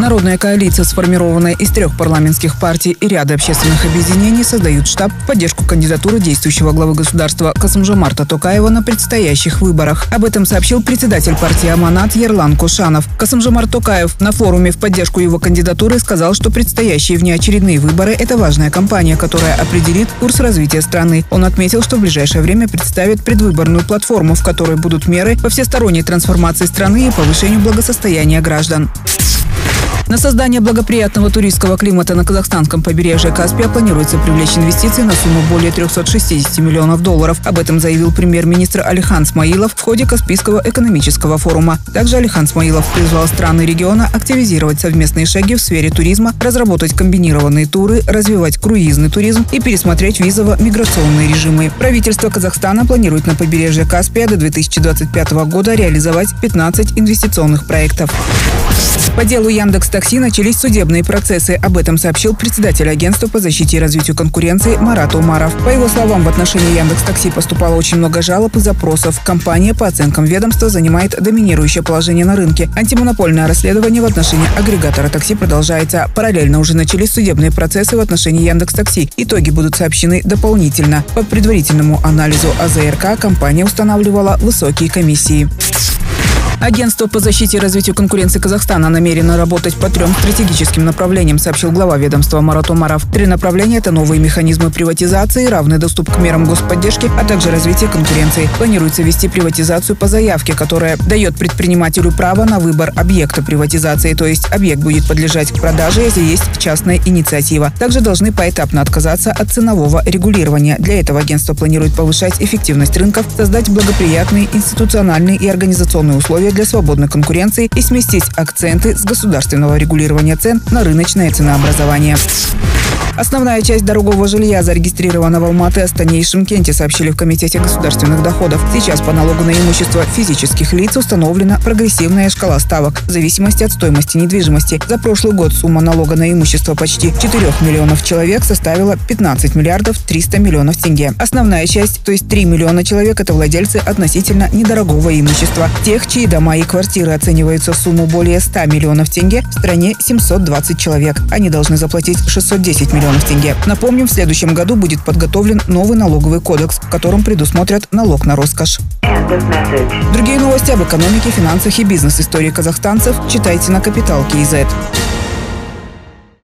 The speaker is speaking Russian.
Народная коалиция, сформированная из 3 парламентских партий и ряда общественных объединений, создают штаб в поддержку кандидатуры действующего главы государства Касым-Жомарта Токаева на предстоящих выборах. Об этом сообщил председатель партии «Аманат» Ерлан Кошанов. Касым-Жомарт Токаев на форуме в поддержку его кандидатуры сказал, что предстоящие внеочередные выборы – это важная кампания, которая определит курс развития страны. Он отметил, что в ближайшее время представит предвыборную платформу, в которой будут меры по всесторонней трансформации страны и повышению благосостояния граждан. На создание благоприятного туристского климата на казахстанском побережье Каспия планируется привлечь инвестиции на сумму более 360 миллионов долларов. Об этом заявил премьер-министр Алихан Смаилов в ходе Каспийского экономического форума. Также Алихан Смаилов призвал страны региона активизировать совместные шаги в сфере туризма, разработать комбинированные туры, развивать круизный туризм и пересмотреть визово-миграционные режимы. Правительство Казахстана планирует на побережье Каспия до 2025 года реализовать 15 инвестиционных проектов. По делу Яндекс.Такси начались судебные процессы. Об этом сообщил председатель агентства по защите и развитию конкуренции Марат Омаров. По его словам, в отношении Яндекс.Такси поступало очень много жалоб и запросов. Компания, по оценкам ведомства, занимает доминирующее положение на рынке. Антимонопольное расследование в отношении агрегатора такси продолжается. Параллельно уже начались судебные процессы в отношении Яндекс.Такси. Итоги будут сообщены дополнительно. По предварительному анализу АЗРК компания устанавливала высокие комиссии. Агентство по защите и развитию конкуренции Казахстана намерено работать по 3 стратегическим направлениям, сообщил глава ведомства Марат Омаров. 3 направления – это новые механизмы приватизации, равный доступ к мерам господдержки, а также развитие конкуренции. Планируется вести приватизацию по заявке, которая дает предпринимателю право на выбор объекта приватизации, то есть объект будет подлежать продаже, если есть частная инициатива. Также должны поэтапно отказаться от ценового регулирования. Для этого агентство планирует повышать эффективность рынков, создать благоприятные институциональные и организационные условия для свободной конкуренции и сместить акценты с государственного регулирования цен на рыночное ценообразование. Основная часть дорогого жилья зарегистрирована в Алматы, Астане и Шымкенте, сообщили в Комитете государственных доходов. Сейчас по налогу на имущество физических лиц установлена прогрессивная шкала ставок в зависимости от стоимости недвижимости. За прошлый год сумма налога на имущество почти 4 миллионов человек составила 15 миллиардов 300 миллионов тенге. Основная часть, то есть 3 миллиона человек, это владельцы относительно недорогого имущества. Тех, чьи дома и квартиры оцениваются в сумму более 100 миллионов тенге, в стране 720 человек. Они должны заплатить 610 миллионов тенге. Напомним, в следующем году будет подготовлен новый налоговый кодекс, в котором предусмотрят налог на роскошь. Другие новости об экономике, финансах и бизнес-истории казахстанцев читайте на Капитал Кейзет.